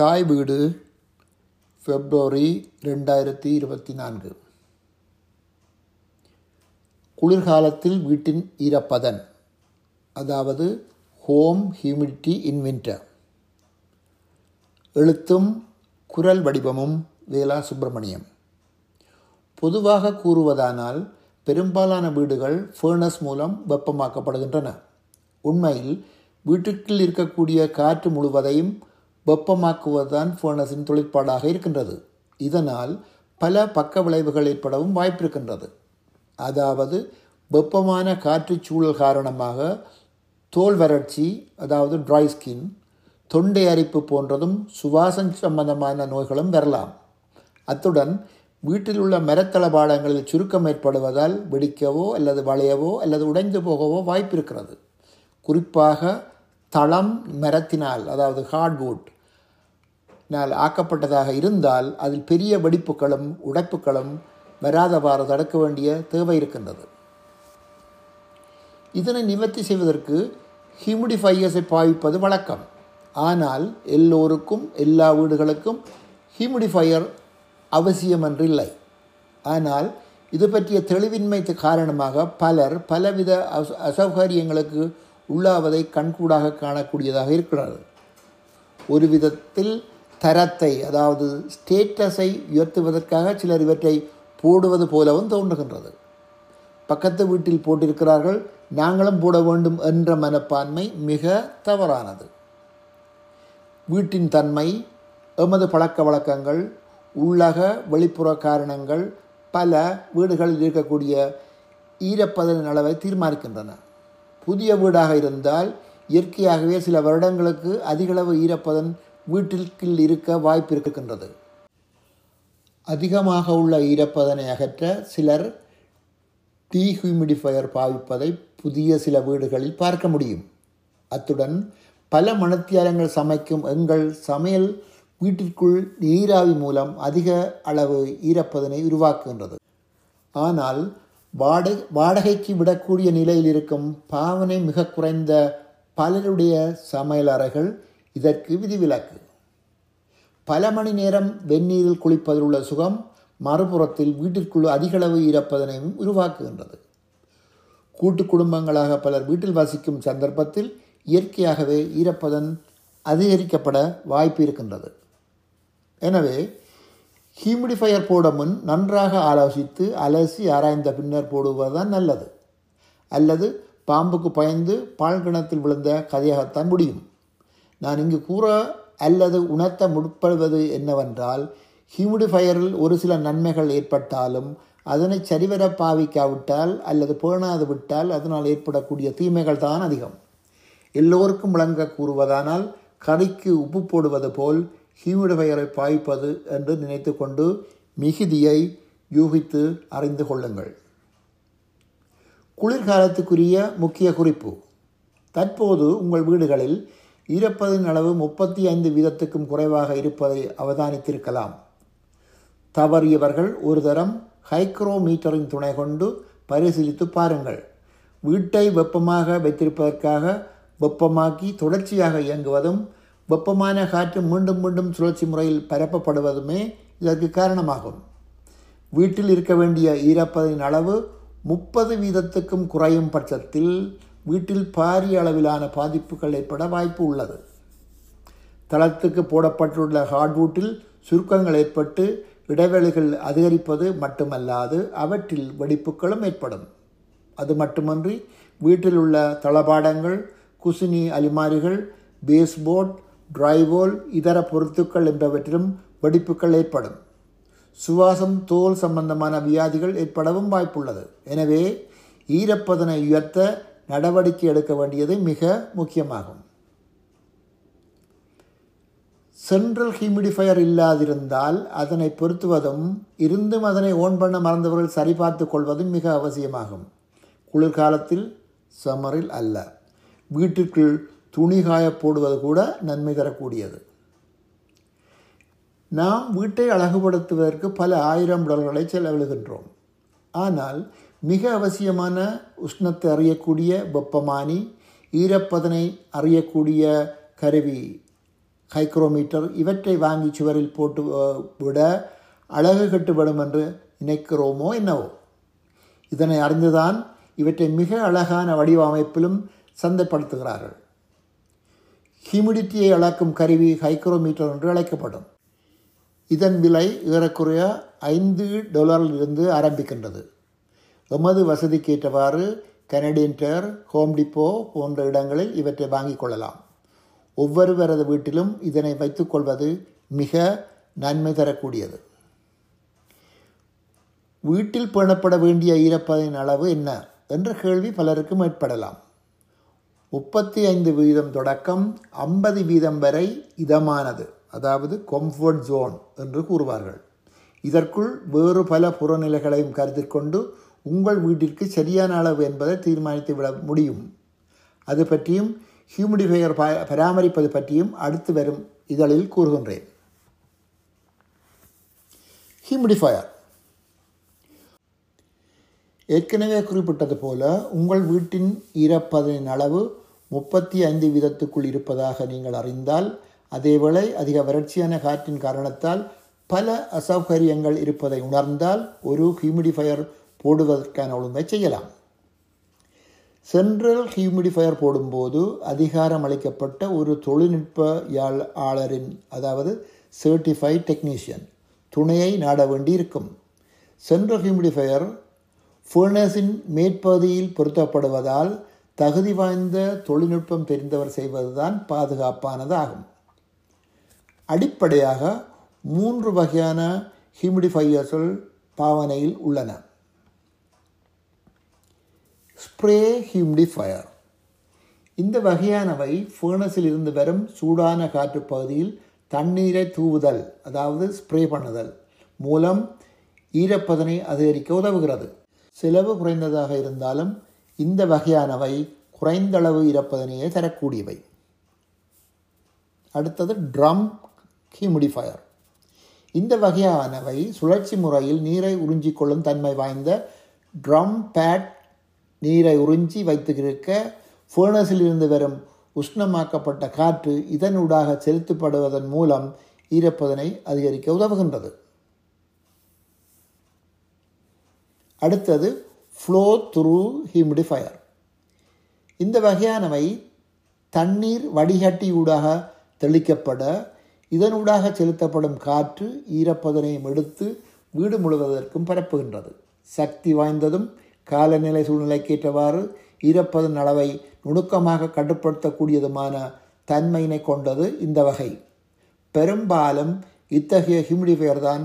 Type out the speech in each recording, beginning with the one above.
தாய் வீடு ஃபெப்ரவரி 2024. குளிர்காலத்தில் வீட்டின் ஈரப்பதன், அதாவது ஹோம் ஹியூமிடிட்டி இன் வின்டர். எழுத்தும் குரல் வடிவமும் வேலா சுப்ரமணியம். பொதுவாக கூறுவதானால் பெரும்பாலான வீடுகள் ஃபர்னஸ் மூலம் வெப்பமாக்கப்படுகின்றன. உண்மையில் வீட்டுக்குள் இருக்கக்கூடிய காற்று முழுவதையும் வெப்பமாக்குவதுதான் ஃபர்னஸின் தொழிற்பாடாக இருக்கின்றது. இதனால் பல பக்க விளைவுகள் ஏற்படவும் வாய்ப்பிருக்கின்றது. அதாவது வெப்பமான காற்று சூழல் காரணமாக தோல் வறட்சி, அதாவது ட்ரை ஸ்கின், தொண்டை அரிப்பு போன்றதும் சுவாசம் சம்பந்தமான நோய்களும் வரலாம். அத்துடன் வீட்டில் உள்ள மரத்தளபாடங்களில் சுருக்கம் ஏற்படுவதால் வெடிக்கவோ அல்லது வளையவோ அல்லது உடைந்து போகவோ வாய்ப்பிருக்கிறது. குறிப்பாக தளம் மரத்தினால், அதாவது ஹார்ட்வுட்னால் ஆக்கப்பட்டதாக இருந்தால் அதில் பெரிய வெடிப்புகளும் உடைப்புகளும் வராதவாறு தடுக்க வேண்டிய தேவை இருக்கின்றது. இதனை நிவர்த்தி செய்வதற்கு ஹியூமிடிஃபையர்ஸை பாவிப்பது வழக்கம். ஆனால் எல்லோருக்கும், எல்லா வீடுகளுக்கும் ஹியூமிடிஃபையர் அவசியம் என்றில்லை. ஆனால் இது பற்றிய தெளிவின்மை காரணமாக பலர் பலவித அசௌகரியங்களுக்கு உள்ளாவதை கண்கூடாக காணக்கூடியதாக இருக்கிறது. ஒரு விதத்தில் தரத்தை, அதாவது ஸ்டேட்டஸை உயர்த்துவதற்காக சிலர் இவற்றை போடுவது போலவும் தோன்றுகின்றது. பக்கத்து வீட்டில் போட்டிருக்கிறார்கள், நாங்களும் போட வேண்டும் என்ற மனப்பான்மை மிக தவறானது. வீட்டின் தன்மை, எமது பழக்க வழக்கங்கள், உள்ளக வெளிப்புற காரணங்கள் பல வீடுகளில் இருக்கக்கூடிய ஈரப்பதனின் அளவை தீர்மானிக்கின்றன. புதிய வீடாக இருந்தால் இயற்கையாகவே சில வருடங்களுக்கு அதிகளவு ஈரப்பதன் வீட்டிற்குள் இருக்க வாய்ப்பு இருக்கின்றது. அதிகமாக உள்ள ஈரப்பதனை அகற்ற சிலர் டீஹியூமிடிஃபையர் பாவிப்பதை புதிய சில வீடுகளில் பார்க்க முடியும். அத்துடன் பல மணத்தியாரங்கள் சமைக்கும் எங்கள் சமையல் வீட்டிற்குள் நீராவி மூலம் அதிக அளவு ஈரப்பதனை உருவாக்குகின்றது. ஆனால் வாடகைக்கு விடக்கூடிய நிலையில் இருக்கும் பாவனை மிக குறைந்த பலருடைய சமையலறைகள் இதற்கு விதிவிலக்கு. பல மணி நேரம் வெந்நீரில் குளிப்பதில் உள்ள சுகம் மறுபுறத்தில் வீட்டிற்குள் அதிகளவு ஈரப்பதனையும் உருவாக்குகின்றது. கூட்டு குடும்பங்களாக பலர் வீட்டில் வசிக்கும் சந்தர்ப்பத்தில் இயற்கையாகவே ஈரப்பதன் அதிகரிக்கப்பட வாய்ப்பு இருக்கின்றது. எனவே ஹியூமிடிஃபையர் போட முன் நன்றாக ஆலோசித்து அலசி ஆராய்ந்த பின்னர் போடுவதுதான் நல்லது. அல்லது பாம்புக்கு பயந்து பால் கிணத்தில் விழுந்த கதையாகத்தான் முடியும். நான் இங்கு கூற அல்லது உணர்த்த முற்படுவது என்னவென்றால், ஹியூமிடிஃபையரில் ஒரு சில நன்மைகள் ஏற்பட்டாலும் அதனை சரிவர பாவிக்காவிட்டால் அல்லது பேணாது விட்டால் அதனால் ஏற்படக்கூடிய தீமைகள் தான் அதிகம். எல்லோருக்கும் விளங்க கூறுவதானால் கறிக்கு உப்பு போடுவது போல் ஹியூமிடிஃபையரை பாய்ப்பது என்று நினைத்து கொண்டு மிகுதியை யூகித்து அறிந்து கொள்ளுங்கள். குளிர்காலத்துக்குரிய முக்கிய குறிப்பு. தற்போது உங்கள் வீடுகளில் ஈரப்பதன் அளவு 35% குறைவாக இருப்பதை அவதானித்திருக்கலாம். தவறியவர்கள் ஒரு தரம் ஹைக்ரோமீட்டரின் துணை கொண்டு பரிசீலித்து பாருங்கள். வீட்டை வெப்பமாக வைத்திருப்பதற்காக வெப்பமாக்கி தொடர்ச்சியாக இயங்குவதும் வெப்பமான காற்று மீண்டும் மீண்டும் சுழற்சி முறையில் பரப்பப்படுவதுமே இதற்கு காரணமாகும். வீட்டில் இருக்க வேண்டிய ஈரப்பதனின் அளவு 30% குறையும் பட்சத்தில் வீட்டில் பாரிய அளவிலான பாதிப்புகள் ஏற்பட வாய்ப்பு உள்ளது. தளத்துக்கு போடப்பட்டுள்ள ஹார்ட்வுட்டில் சுருக்கங்கள் ஏற்பட்டு இடைவெளிகள் அதிகரிப்பது மட்டுமல்லாது அவற்றில் வெடிப்புகளும் ஏற்படும். அது மட்டுமன்றி வீட்டில் உள்ள தளபாடங்கள், குசினி அலிமாரிகள், பேஸ்போர்ட், டிரைவோல், இதர பொருட்கள் என்பவற்றிலும் வெடிப்புகள் ஏற்படும். சுவாசம், தோல் சம்பந்தமான வியாதிகள் ஏற்படவும் வாய்ப்புள்ளது. எனவே ஈரப்பதனை உயர்த்த நடவடிக்கை எடுக்க வேண்டியது மிக முக்கியமாகும். சென்ட்ரல் ஹியூமிடிஃபையர் இல்லாதிருந்தால் அதனை பொருத்துவதும் இருந்தும் அதனை ஓன் பண்ண மறந்தவர்கள் சரிபார்த்து கொள்வதும் மிக அவசியமாகும். குளிர்காலத்தில், சம்மரில் அல்ல. வீட்டிற்குள் துணி காய போடுவது கூட நன்மை தரக்கூடியது. நாம் வீட்டை அழகுபடுத்துவதற்கு பல ஆயிரம் டாலர்களை செலவிடுகின்றோம். ஆனால் மிக அவசியமான உஷ்ணத்தை அறியக்கூடிய வெப்பமானி, ஈரப்பதனை அறியக்கூடிய கருவி மைக்ரோமீட்டர் இவற்றை வாங்கி சுவரில் போட்டு விட அழகு கட்டுப்படும் என்று நினைக்கிறோமோ என்னவோ. இதனை அறிந்துதான் இவற்றை மிக அழகான வடிவமைப்பிலும் சந்தைப்படுத்துகிறார்கள். ஹியூமிடிட்டியை அளக்கும் கருவி மைக்ரோமீட்டர் என்று அழைக்கப்படும். இதன் விலை ஏறக்குறைய $5 ஆரம்பிக்கின்றது. எமது வசதிக்கேற்றவாறு கனடியன் டயர், ஹோம் டிப்போ போன்ற இடங்களில் இவற்றை வாங்கி கொள்ளலாம். ஒவ்வொருவரது வீட்டிலும் இதனை வைத்துக்கொள்வது மிக நன்மை தரக்கூடியது. வீட்டில் பேணப்பட வேண்டிய ஈரப்பதன் அளவு என்ன என்ற கேள்வி பலருக்கும் ஏற்படலாம். 35% தொடக்கம் 50% வரை இதமானது, அதாவது கம்ஃபர்ட் ஜோன் என்று கூறுவார்கள். இதற்குள் வேறு பல புறநிலைகளையும் கருத்திற்கொண்டு உங்கள் வீட்டிற்கு சரியான அளவு என்பதை தீர்மானித்து விட முடியும். அது பற்றியும் ஹியூமிடிஃபையர் பராமரிப்பது பற்றியும் அடுத்து வரும் இதழில் கூறுகின்றேன். ஹியூமிடிஃபையர் ஏற்கனவே குறிப்பிட்டது போல உங்கள் வீட்டின் ஈரப்பதனின் அளவு 35% இருப்பதாக நீங்கள் அறிந்தால், அதேவேளை அதிக வறட்சியான காற்றின் காரணத்தால் பல அசௌகரியங்கள் இருப்பதை உணர்ந்தால் ஒரு ஹியூமிடிஃபையர் போடுவதற்கான ஒழுங்கை செய்யலாம். சென்ட்ரல் ஹியூமிடிஃபையர் போடும்போது அதிகாரம் அளிக்கப்பட்ட ஒரு தொழில்நுட்பாளரின், அதாவது சர்டிஃபைட் டெக்னீஷியன் துணையை நாட வேண்டி இருக்கும். சென்ட்ரல் ஹியூமிடிஃபையர் ஃபர்னஸின் மேற்பகுதியில் பொருத்தப்படுவதால் தகுதி வாய்ந்த தொழில்நுட்பம் தெரிந்தவர் செய்வதுதான் பாதுகாப்பானதாகும். அடிப்படையாக 3 வகையான ஹியூமிடிஃபையர்கள் பாவனையில் உள்ளன. Spray humidifier. இந்த வகையானவை ஃபர்னஸில் இருந்து வரும் சூடான காற்று பகுதியில் தண்ணீரை தூவுதல், அதாவது ஸ்ப்ரே பண்ணுதல் மூலம் ஈரப்பதனை அதிகரிக்க உதவுகிறது. செலவு குறைந்ததாக இருந்தாலும் இந்த வகையானவை குறைந்தளவு ஈரப்பதனையே தரக்கூடியவை. அடுத்தது ட்ரம் ஹியூமிடிஃபையர். இந்த வகையானவை சுழற்சி முறையில் நீரை உறிஞ்சிக்கொள்ளும் தன்மை வாய்ந்த ட்ரம் பேட் நீரை உறிஞ்சி வைத்திருக்க ஃபர்னஸில் இருந்து வரும் உஷ்ணமாக்கப்பட்ட காற்று இதனூடாக செலுத்தப்படுவதன் மூலம் ஈரப்பதனை அதிகரிக்க உதவுகின்றது. அடுத்தது ஃப்ளோ த்ரூ ஹியூமிடிஃபையர். இந்த வகையானவை தண்ணீர் வடிகட்டியூடாக தெளிக்கப்பட இதனூடாக செலுத்தப்படும் காற்று ஈரப்பதனையும் எடுத்து வீடு முழுவதற்கும் பரப்புகின்றது. சக்தி வாய்ந்ததும் காலநிலை சூழ்நிலைக்கேற்றவாறு ஈரப்பதன் அளவை நுணுக்கமாக கட்டுப்படுத்தக்கூடியதுமான தன்மையினை கொண்டது இந்த வகை. பெரும்பாலும் இத்தகைய ஹியூமிடிஃபையர் தான்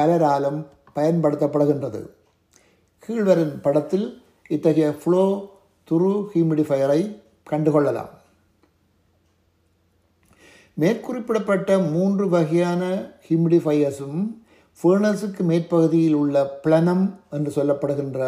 பலராலும் பயன்படுத்தப்படுகின்றது. கீழ்வரும் படத்தில் இத்தகைய ஃப்ளோ துரு ஹியூமிடிஃபையரை கண்டுகொள்ளலாம். மேற்குறிப்பிடப்பட்ட 3 வகையான ஹியூமிடிஃபையர்ஸும் ஃபர்னஸுக்கு மேற்பகுதியில் உள்ள பிளனம் என்று சொல்லப்படுகின்ற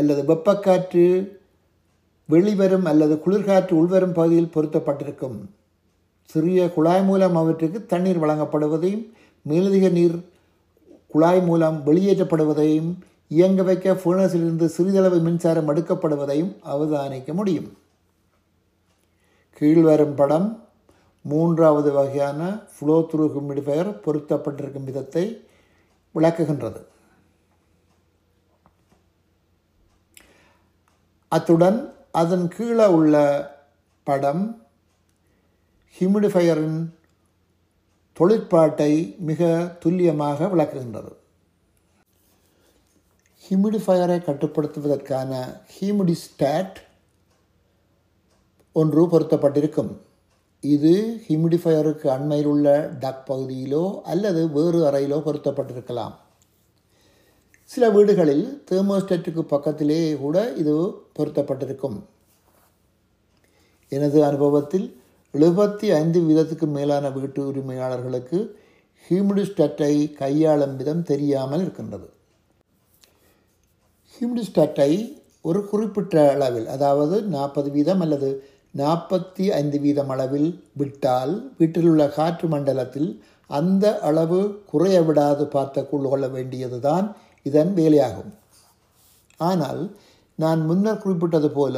அல்லது வெப்பக்காற்று வெளிவரும் அல்லது குளிர்காற்று உள்வரும் பகுதியில் பொருத்தப்பட்டிருக்கும். சிறிய குழாய் மூலம் அவற்றுக்கு தண்ணீர் வழங்கப்படுவதையும் மேலதிக நீர் குழாய் மூலம் வெளியேற்றப்படுவதையும் இயங்க வைக்க ஃபர்னஸிலிருந்து சிறிதளவு மின்சாரம் எடுக்கப்படுவதையும் அவதானிக்க முடியும். கீழ்வரும் படம் 3வது வகையான ஃப்ளோ த்ரூ ஹியூமிடிஃபையர் பொருத்தப்பட்டிருக்கும் விதத்தை விளக்குகின்றது. அத்துடன் அதன் கீழே உள்ள படம் ஹியூமிடிஃபையரின் தொழிற்பாட்டை மிக துல்லியமாக விளக்குகின்றது. ஹியூமிடிஃபையரை கட்டுப்படுத்துவதற்கான ஹியூமிடிஸ்டாட் ஒன்று பொருத்தப்பட்டிருக்கும். இது ஹியூமிடிஃபையருக்கு அண்மையில் உள்ள டக் பகுதியிலோ அல்லது வேறு அறையிலோ பொருத்தப்பட்டிருக்கலாம். சில வீடுகளில் தெர்மோஸ்டாட்டுக்கு பக்கத்திலே கூட இது பொருத்தப்பட்டிருக்கும். எனது அனுபவத்தில் 75%-க்கும் மேலான வீட்டு உரிமையாளர்களுக்கு ஹியூமிடிஸ்டாட்டை கையாளும் விதம் தெரியாமல் இருக்கின்றது. ஹியூமிடிஸ்டாட்டை ஒரு குறிப்பிட்ட அளவில், அதாவது 40% அல்லது 45% அளவில் விட்டால் வீட்டில் உள்ள காற்று மண்டலத்தில் அந்த அளவு குறைய விடாது பார்த்து கொள்ள வேண்டியது தான் இதன் வேலையாகும். ஆனால் நான் முன்னர் குறிப்பிட்டது போல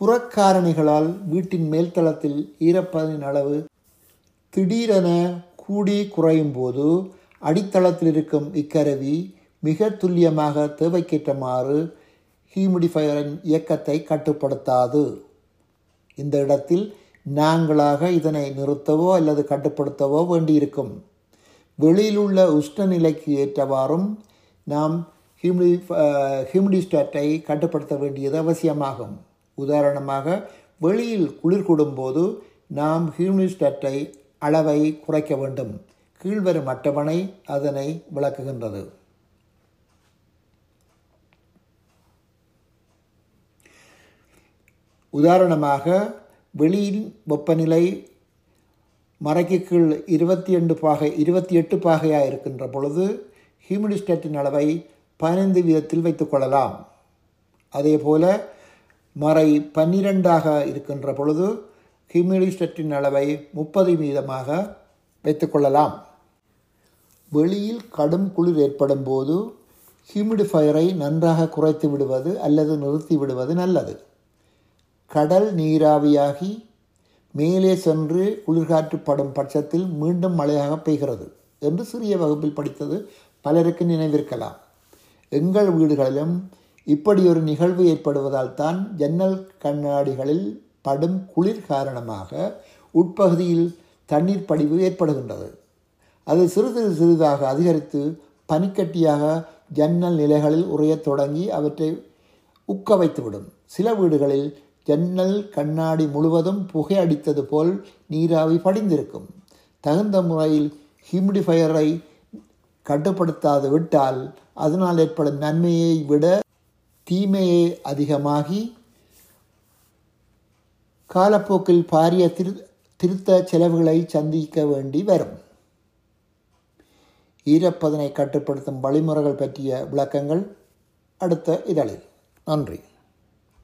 புறக்காரணிகளால் வீட்டின் மேல்தளத்தில் ஈரப்பதனின் அளவு திடீரென கூடி குறையும் போது அடித்தளத்தில் இருக்கும் இக்கருவி மிக துல்லியமாக தேவைக்கேற்றமாறு ஹியூமிடிஃபையரின் இயக்கத்தை கட்டுப்படுத்தாது. இந்த இடத்தில் நாங்களாக இதனை நிறுத்தவோ அல்லது கட்டுப்படுத்தவோ வேண்டியிருக்கும். வெளியிலுள்ள உஷ்ண நிலைக்கு ஏற்றவாறும் நாம் ஹியூமிடிஸ்டாட்டை கட்டுப்படுத்த வேண்டியது அவசியமாகும். உதாரணமாக, வெளியில் குளிர் கூடும்போது நாம் ஹியூமிடிஸ்டாட்டை அளவை குறைக்க வேண்டும். கீழ்வரும் அட்டவணை அதனை விளக்குகின்றது. உதாரணமாக, வெளியின் வெப்பநிலை மறைக்கு கீழ் 28 பாகையாக இருக்கின்ற பொழுது ஹியூமிடிஸ்டாட்டின் அளவை 15 வீதத்தில் வைத்துக்கொள்ளலாம். அதேபோல மறை 12ஆக இருக்கின்ற பொழுது ஹியூமிடிஸ்டாட்டின் அளவை 30 வீதமாக வைத்துக்கொள்ளலாம். வெளியில் கடும் குளிர் ஏற்படும் போது ஹியூமிடிஃபையரை நன்றாக குறைத்து விடுவது அல்லது நிறுத்தி விடுவது நல்லது. கடல் நீராவியாகி மேலே சென்று குளிர்காற்றுப்படும் பட்சத்தில் மீண்டும் மழையாக பெய்கிறது என்று சிறிய வகுப்பில் படித்தது பலருக்கு நினைவிருக்கலாம். எங்கள் வீடுகளிலும் இப்படி ஒரு நிகழ்வு ஏற்படுவதால் தான் ஜன்னல் கண்ணாடிகளில் படும் குளிர் காரணமாக உட்பகுதியில் தண்ணீர் படிவு ஏற்படுகின்றது. அது சிறிதாக அதிகரித்து பனிக்கட்டியாக ஜன்னல் நிலைகளில் உறையத் தொடங்கி அவற்றை உக்க வைத்துவிடும். சில வீடுகளில் ஜன்னல் கண்ணாடி முழுவதும் புகையடித்தது போல் நீராவி படிந்திருக்கும். தகுந்த முறையில் ஹியூமிடிஃபையரை கட்டுப்படுத்தாது விட்டால் அதனால் ஏற்படும் நன்மையை விட தீமையே அதிகமாகி காலப்போக்கில் பாரிய திருத்த செலவுகளை சந்திக்க வேண்டி வரும். ஈரப்பதனை கட்டுப்படுத்தும் வழிமுறைகள் பற்றிய விளக்கங்கள் அடுத்த இதழில். நன்றி.